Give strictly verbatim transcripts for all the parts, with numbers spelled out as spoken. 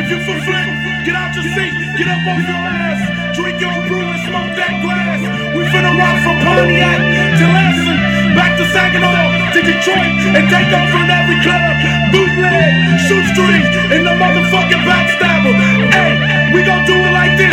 If you from Flint, get out your seat, get up off your ass, drink your brew and smoke that glass. We finna rock from Pontiac to Lansing, back to Saginaw, to Detroit, and take up from every club. Bootleg, shoot street, and the motherfucking backstabber. Hey, we gon' do it like this.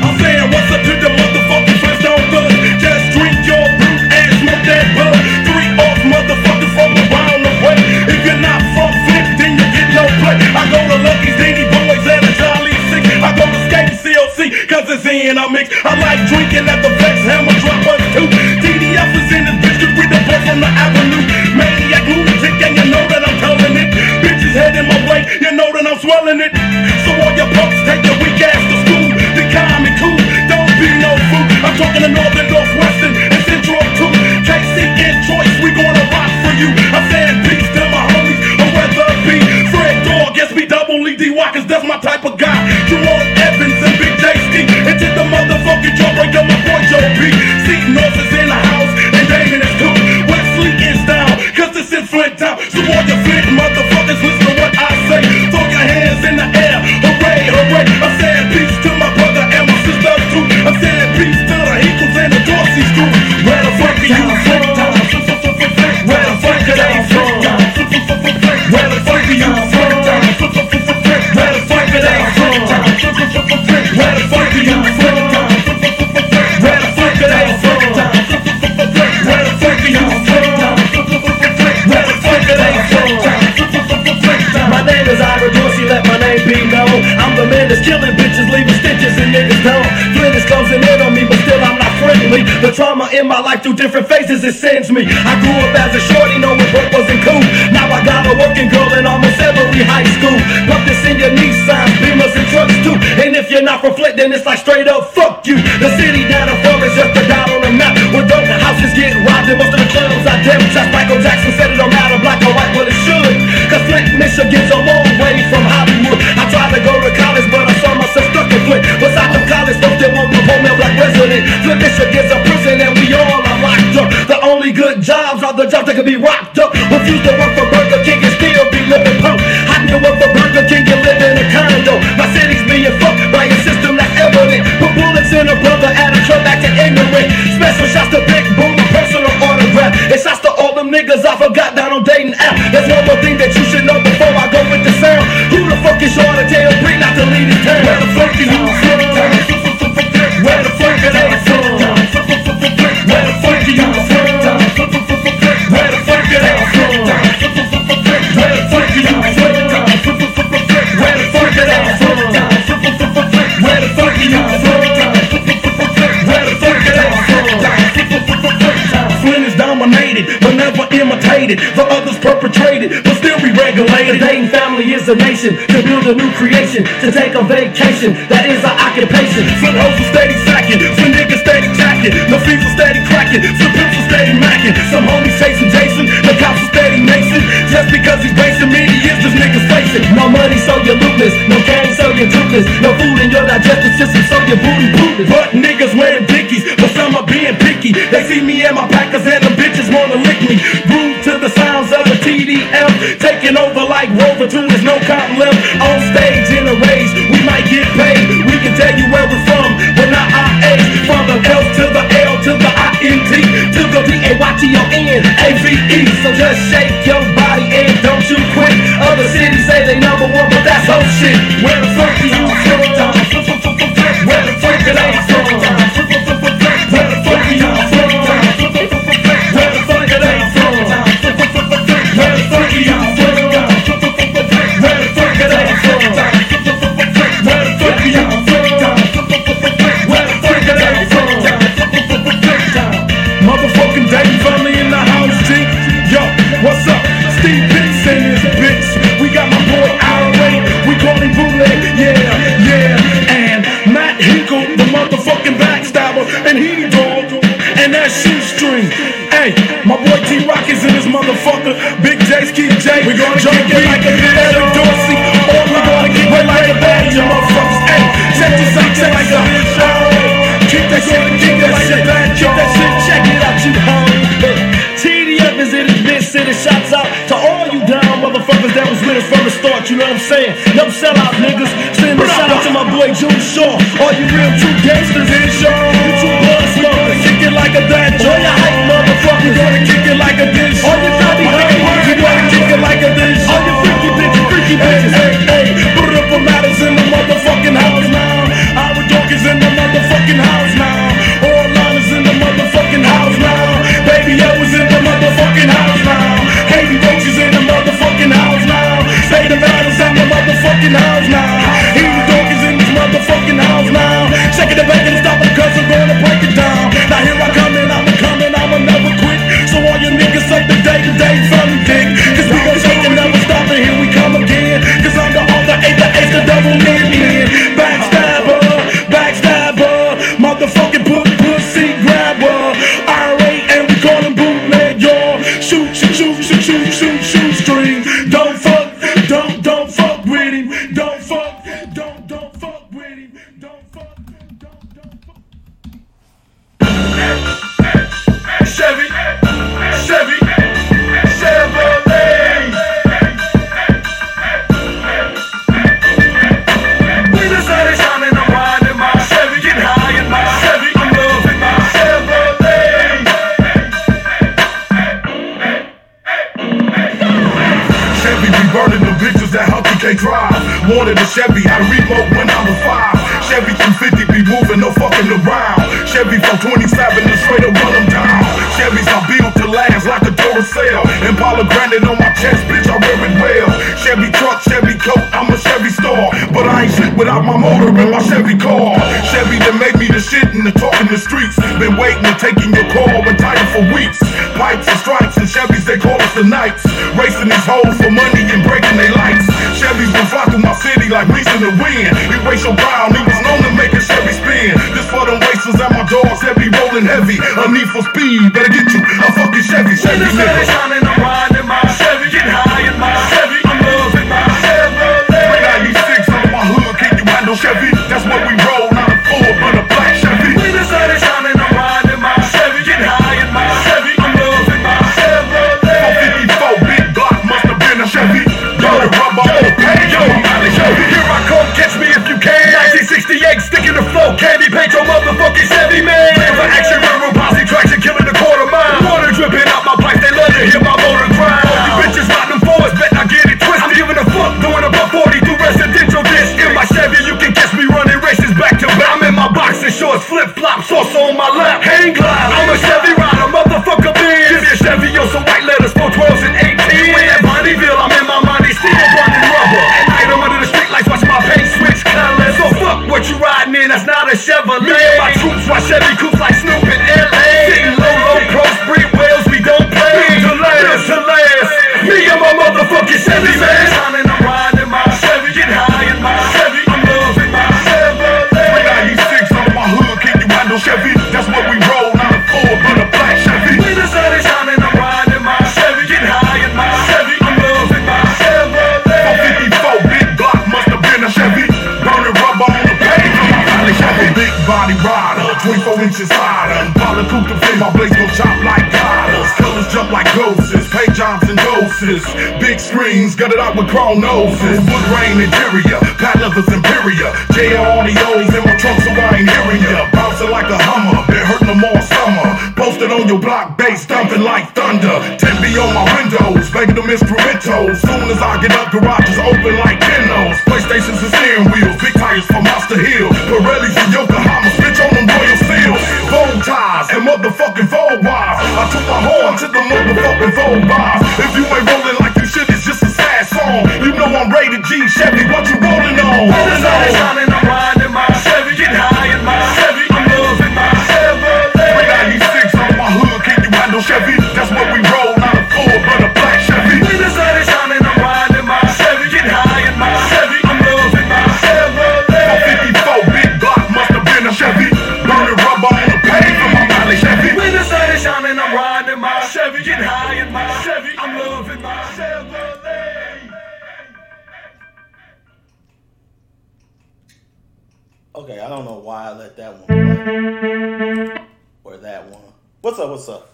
I'm saying what's up to the motherfucking friends don't bud. Just drink your brew and smoke that bud. Three off motherfuckers from around the way. If you're not from Flint, then you get no play. I go to Lucky's, Danny Boys, and a Jolly Six. I go to Skate and C L C, cause it's in our mix. I like drinking at the Flex Hammer, drop us too. D D F is in this bitch, with the boys from the avenue. Maniac lunatic, and you know that I'm telling it. Bitches head in my way, you know that I'm swelling it. So all your punks, take your weak ass to school. The calm and cool, don't be no fool. I'm talking to Northern, Northwestern, and Central too. K C and Choice, we gonna rock for you. I said peace to my homies, or whether it be Fred Dog, yes, we double E D Watkins, that's my type of guy. Jerome Evans and Big J Ski, and to the motherfucking jawbreaker, my boy Joe B. Seat North is in the house, and Damon is too. Wesley is down, cause this is Flint Town. So all your Flint motherfuckers, listen to what I say. Throw your hands in the air, hooray, hooray. I said peace to my brother and my sister too. I said peace to the Eagles and the Dorsey crew. Where the fuck are you from? Where the fuck are they from? Where the fuck are you from? Where the fuck are they from? Where the fuck are you from? Where the fuck are they from? Where the fuck are you from? Where the fuck are they from? My name is Ira Dorsey, let my name be known. I'm the man that's killing bitches, leaving stitches and niggas down. It's closing in on me, but still I'm not friendly. The trauma in my life through different phases, it sends me. I grew up as a shorty, knowing work wasn't cool. Now I got a working girl in almost every high school. Pump this in your Nissans, Beamers, and trucks too. And if you're not from Flint, then it's like straight up fuck you. The city down the floor is just a dot on the map. With dope houses getting robbed and most of the clubs I damage. Just Michael Jackson said it don't matter black or white, but it should. Cause Flint, Michigan's a long way from Hollywood. I tried to go to college, but I saw myself stuck in Flint. Besides the college, don't they want the home of black resident. Flint, Michigan's a prison and we all are locked up. The only good jobs are the jobs that can be rocked up. Refuse to work for Burger King and still be living punk. How can you work for Burger King and live in a condo? My city's being fucked by a system that's evident. Put bullets in a brother at a club acting ignorant. Special shots to Big Boom, a personal autograph. And shots to all them niggas I forgot down on dating app. There's one more thing that you should know before I go with the sound. Who the fuck is sure to tell Bree not to leave this town? Where the fuck is you from? Where the fuck are they from? Where the fuck are you from? Where the fuck are they from? Where the fuck are you from? Where the fuck are they from? Where the fuck are you from? Where the fuck are they from? Flint is dominated, but never imitated. For others perpetrated, but still we regulated. The dating family is a nation, to build a new creation, to take a vacation, that is our occupation. Flint hoes are steady sacking, Flint niggas steady jacking, the fiends are steady cracking, some pimps are steady macking, some homies chasing Jason, the cops are steady Mason. Just because he's racing me, he is this nigga's facing. No money, so you're lootless, no gang, so you're toothless, no food in your digestive system, so you're booty bootless. But niggas wearing dickies, but some are being picky. They see me and my packers and the bitches wanna lick me. Rude to the sounds of the T D M, taking over like Rover two, there's no cop left. On stage in a rage, we might get paid. We can tell you where we're from, but not our age. From the L to the L to the I N T to the D A Y T O N A V E. So just shake your body and don't you quit. Other cities say they number one, but that's whole shit. Where the fuck are you from? Where the fuck are they from? Where the fuck are you from? Where the fuck are they from? Where the fuck are you from? Where the fuck are they from? Where the fuck are you from? Where the fuck are they from? Motherfucking Dayton family in the house, G. Yo, what's up? Steve Pitts and his bitch. We got my boy Iron Ray. We call him Bootleg. them sellout niggas. Send a shout out to my boy June Shaw. All you real true gangsters in Shaw. You two blood smokers, kick it like a dad joke. All you hype motherfuckers wanna kick it like a bitch. All you copy haters, you wanna kick it like a bitch. All you freaky bitches, freaky bitches. Hey, hey, political matters in the motherfucking house now. Our dog is in the motherfucking house now. All liners in the motherfucking house now. Baby, I was in the motherfucking house now. Katie Roach is in the motherfucking house now. State of Adams in the motherfucking house now. Evil Dog is in this motherfucking house now. Shaking the back and stopping cause I'm gonna break it down. Now here I come and I'm a coming, I'ma never quit. So all you niggas suck the day to day from dick. Cause we gon' shake and never stop and here we come again. Cause I'm the author, eight the ace, the devil in in. Backstabber, backstabber, motherfucking put pussy grabber. irate and we call him bootleg, y'all. Shoot, shoot, shoot, shoot, shoot, shoot, shoot, string. Don't fuck, don't, don't fuck with him. Don't fuck, don't, don't fuck with him. Don't fuck, don't, don't fuck. Chevy, Chevy, Chevrolet. Drive. Wanted a Chevy, I remote when I was five. Chevy two fifty be moving, no fucking around. Chevy four twenty-seven is straight to run them down. Chevys I built to last like a Duracell. Impala branded on my chest, bitch, I wear it well. Chevy truck, Chevy coat, I'm a Chevy star. But I ain't shit without my motor and my Chevy car. Chevy that made me the shit and the talk in the streets. Been waiting and taking your call and tired for weeks. Pipes and stripes and Chevys, they call us the Knights. Racing these hoes for money and breaking their lights. Chevys will fly through my city like leaves in the wind. Erasure Brown, he was known to make a Chevy spin. This for them wasters and my dogs that be rolling heavy. A need for speed, better get you a fucking Chevy, Chevy nigga. When the sun is shining, I'm riding my Chevy. Get high in my Chevy, I'm loving my Chevrolet. ninety-six out of my hood, can't you handle Chevy? That's what we roll, not a Ford, but a black Chevy. When the sun is shining, I'm riding my Chevy. Get high in my Chevy, I'm loving my Chevrolet. fifty-four big block must have been a Chevy. Sticking the flow, candy paint your motherfucking Chevy man. Plan for action, railroad posse traction, killing a quarter mile. Water dripping out my pipe, they love to hear my motor grind. All you bitches riding forwards, bet I get it twisted. I'm giving a fuck, doing about forty through residential dish. In my Chevy, you can catch me running races back to back. I'm in my boxing shorts, flip flop, sauce on my lap, hang glide. I'm a Chevy rider, motherfucker, bitch. Give me a Chevy, yo, some white letters, four twelves and eighteens. When that Bonneville, I'm in my mind, they still burning rubber. At night, I'm under the street lights, watch my paint switch colors. So fuck what you riding in, that's not a Chevrolet. Me and my troops ride Chevy coupes like Snoop in L A. Sitting low, low, cross, breed whales, we don't play. Build to last, to last. Me and my motherfucking Chevy, man. I'm riding my Chevy, get high in my Chevy. I'm loving my Chevrolet. When I eat six out of my hood, can you ride no Chevy? That's what we roll, not a Ford, but a black Chevy. When the sun is shining, I'm riding my Chevy, get high in my Chevy. I'm loving my Chevrolet. fifty-four big block must have been a Chevy. Burning rubber on the page. I'm a big body rider, twenty-four inches higher. Impala coupe to fit, my blades gon' chop like gutters. Colors jump like ghosts, pay jobs and doses. Big screens, gutted out with chrome noses. Wood grain interior, patent leathers Imperia. J L on the O's in my trunk so I ain't hearing ya. Bouncing like a Hummer, been hurting them all summer. Posted on your block, bass thumping like thunder. ten B on my windows, begging them instrumentals. Soon as I get up, garages open like pinos. PlayStations and steering wheels, big tires from Monster Hill. Pirelli and Yokohama, bitch on them royal seals. Bow ties and motherfucking faux wires. I took my horn to the motherfucking faux bars. If you ain't rolling like you should, it's just a sad song. You know I'm rated G, Chevy, what you rolling on? When the sun is shining, I'm riding my Chevy. Get high in my Chevy, I'm loving my Chevrolet. When I eat six out of my hood, can't you ride no Chevy? That's what we roll, not a Ford, but a black Chevy. When the sun is shining, I'm riding my Chevy. Get high in my Chevy, I'm loving my Chevrolet. Chevy, burning rubber on the pavement, my Miley Chevy. When the sun is shining, I'm riding my Chevy. Get high in my Chevy, I'm loving my Chevrolet. Okay, I don't know why I let that one play. Or that one. What's up, what's up?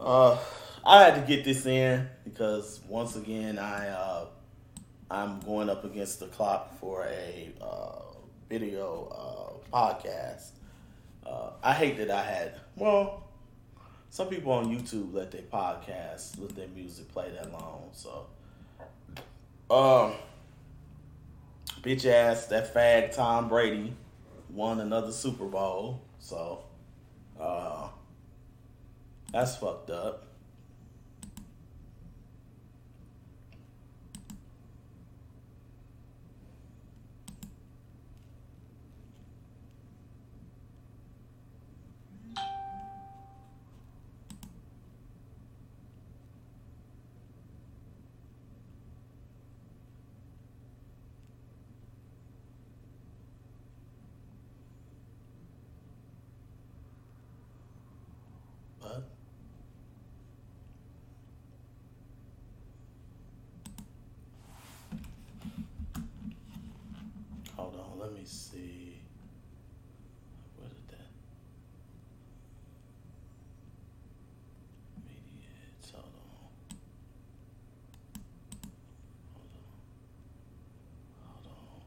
Uh, I had to get this in because, once again, I, uh, I'm going up against the clock for a uh, video uh, podcast. Uh, I hate that I had, well, some people on YouTube let their podcasts, let their music play that long. So, um, bitch ass, that fag Tom Brady won another Super Bowl. So, uh, that's fucked up. Let me see. What is that? Mediates. Hold on. Hold on. Hold on.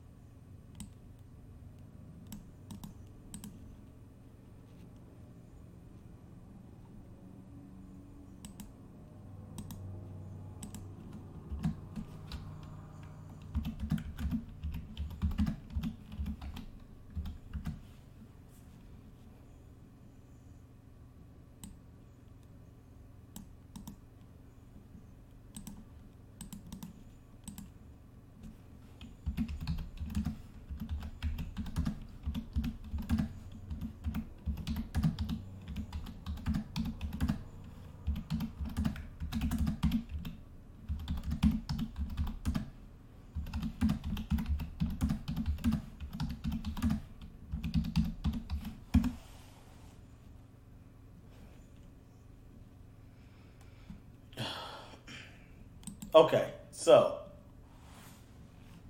Okay, so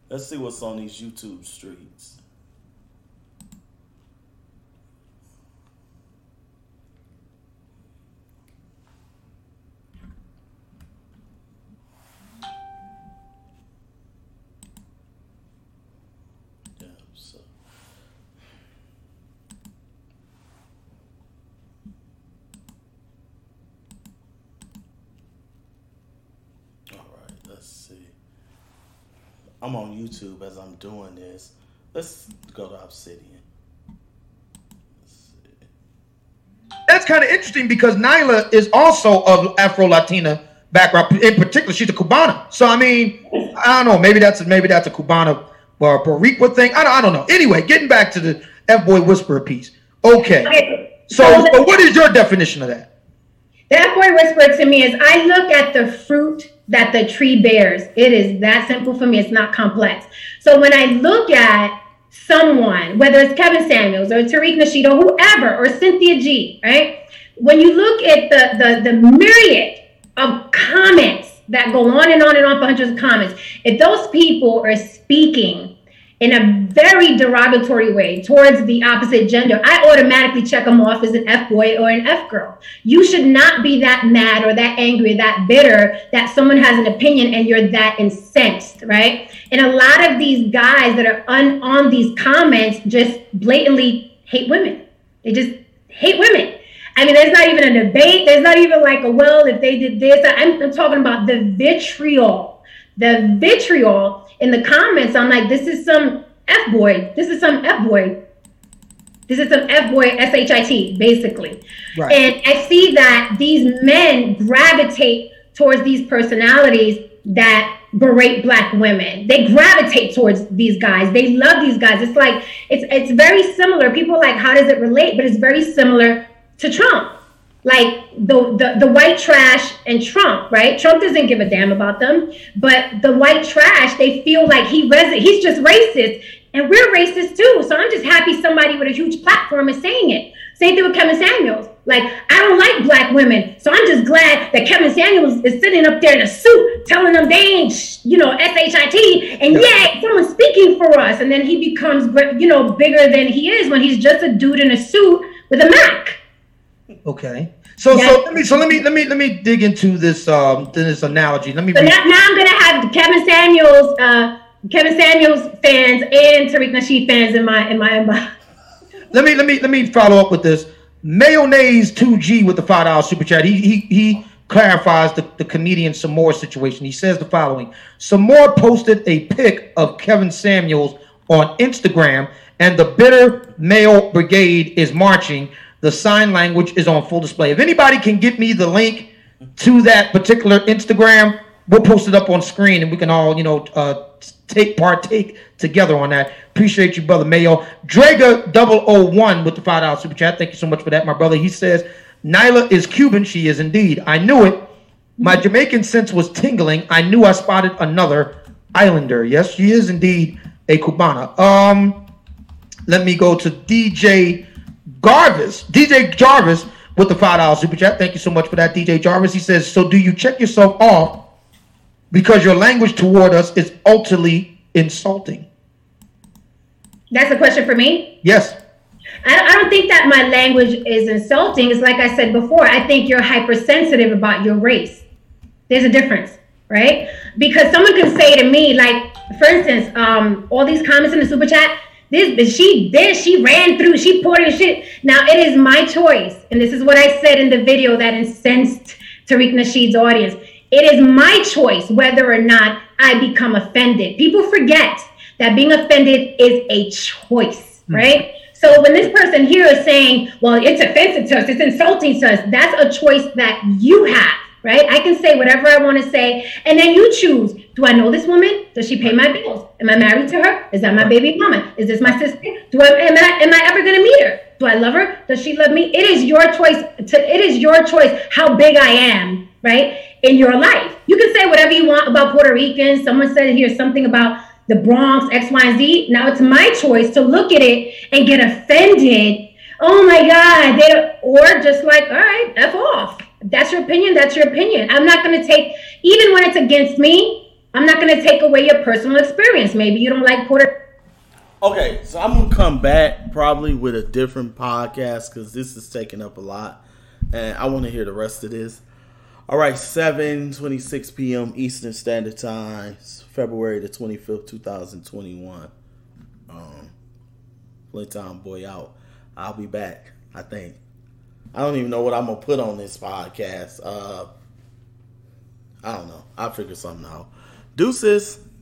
let's see what's on these YouTube streets. Yeah, so. I'm on YouTube as I'm doing this. Let's go to Obsidian. Let's see. That's kind of interesting because Nyla is also of Afro-Latina background. In particular, she's a Cubana. So, I mean, I don't know. Maybe that's a, maybe that's a Cubana or Boricua thing. I don't, I don't know. Anyway, getting back to the F-Boy Whisperer piece. Okay. okay. So, so, so what is your definition of that? The F-Boy Whisperer to me is I look at the fruit that the tree bears. It is that simple for me. It's not complex. So when I look at someone, whether it's Kevin Samuels or Tariq Nasheed or whoever, or Cynthia G, right? When you look at the, the, the myriad of comments that go on and on and on for hundreds of comments, if those people are speaking in a very derogatory way towards the opposite gender, I automatically check them off as an F-boy or an F-girl. You should not be that mad or that angry, or that bitter that someone has an opinion and you're that incensed, right? And a lot of these guys that are un- on these comments just blatantly hate women. They just hate women. I mean, there's not even a debate. There's not even like a, well, if they did this. I'm, I'm talking about the vitriol, the vitriol. In the comments, I'm like, this is some F-boy. This is some F-boy. This is some F-boy S H I T, basically. Right. And I see that these men gravitate towards these personalities that berate Black women. They gravitate towards these guys. They love these guys. It's like, it's it's very similar. People are like, how does it relate? But it's very similar to Trump. Like the, the the white trash and Trump, right? Trump doesn't give a damn about them, but the white trash, they feel like he res- he's just racist, and we're racist too. So I'm just happy somebody with a huge platform is saying it. Same thing with Kevin Samuels. Like, I don't like Black women, so I'm just glad that Kevin Samuels is sitting up there in a suit telling them they ain't, you know, S H I T, and yeah, someone's speaking for us, and then he becomes, you know, bigger than he is when he's just a dude in a suit with a Mac. Okay. So yeah. so let me so let me let me let me dig into this um this analogy. Let me. So now, now I'm gonna have Kevin Samuels, uh, Kevin Samuels fans and Tariq Nasheed fans in my in my inbox. Let me let me let me follow up with this. Mayonnaise two G with the five dollar super chat. He he he clarifies the, the comedian Samor situation. He says the following: Samor posted a pic of Kevin Samuels on Instagram, and the bitter male brigade is marching. The sign language is on full display. If anybody can get me the link to that particular Instagram, we'll post it up on screen and we can all, you know, uh, take partake together on that. Appreciate you, brother Mayo. Draga double oh one with the five dollar super chat. Thank you so much for that, my brother. He says, Nyla is Cuban. She is indeed. I knew it. My Jamaican sense was tingling. I knew I spotted another islander. Yes, she is indeed a Cubana. Um, let me go to D J Jarvis, D J Jarvis with the five dollar super chat. Thank you so much for that, D J Jarvis. He says, so do you check yourself off because your language toward us is utterly insulting? That's a question for me? Yes. I, I don't think that my language is insulting. It's like I said before, I think you're hypersensitive about your race. There's a difference, right? Because someone can say to me, like, for instance, um, all these comments in the super chat, This, she did, she ran through, she poured her shit. Now, it is my choice. And this is what I said in the video that incensed Tariq Nasheed's audience. It is my choice whether or not I become offended. People forget that being offended is a choice, right? Mm-hmm. So when this person here is saying, well, it's offensive to us, it's insulting to us, that's a choice that you have, right? I can say whatever I want to say. And then you choose. Do I know this woman? Does she pay my bills? Am I married to her? Is that my baby mama? Is this my sister? Do I am I am I ever gonna meet her? Do I love her? Does she love me? It is your choice to it is your choice how big I am, right? In your life. You can say whatever you want about Puerto Ricans. Someone said here something about the Bronx, X, Y, and Z. Now it's my choice to look at it and get offended. Oh my God, they don't, or just like, all right, F off. That's your opinion, that's your opinion. I'm not gonna take, even when it's against me. I'm not going to take away your personal experience. Maybe you don't like Puerto. Okay, so I'm going to come back probably with a different podcast because this is taking up a lot. And I want to hear the rest of this. All right, seven twenty-six p.m. Eastern Standard Time, February the twenty-fifth, two thousand twenty-one. Um, FlintTownBoy out. I'll be back, I think. I don't even know what I'm going to put on this podcast. Uh, I don't know. I'll figure something out. Deuces.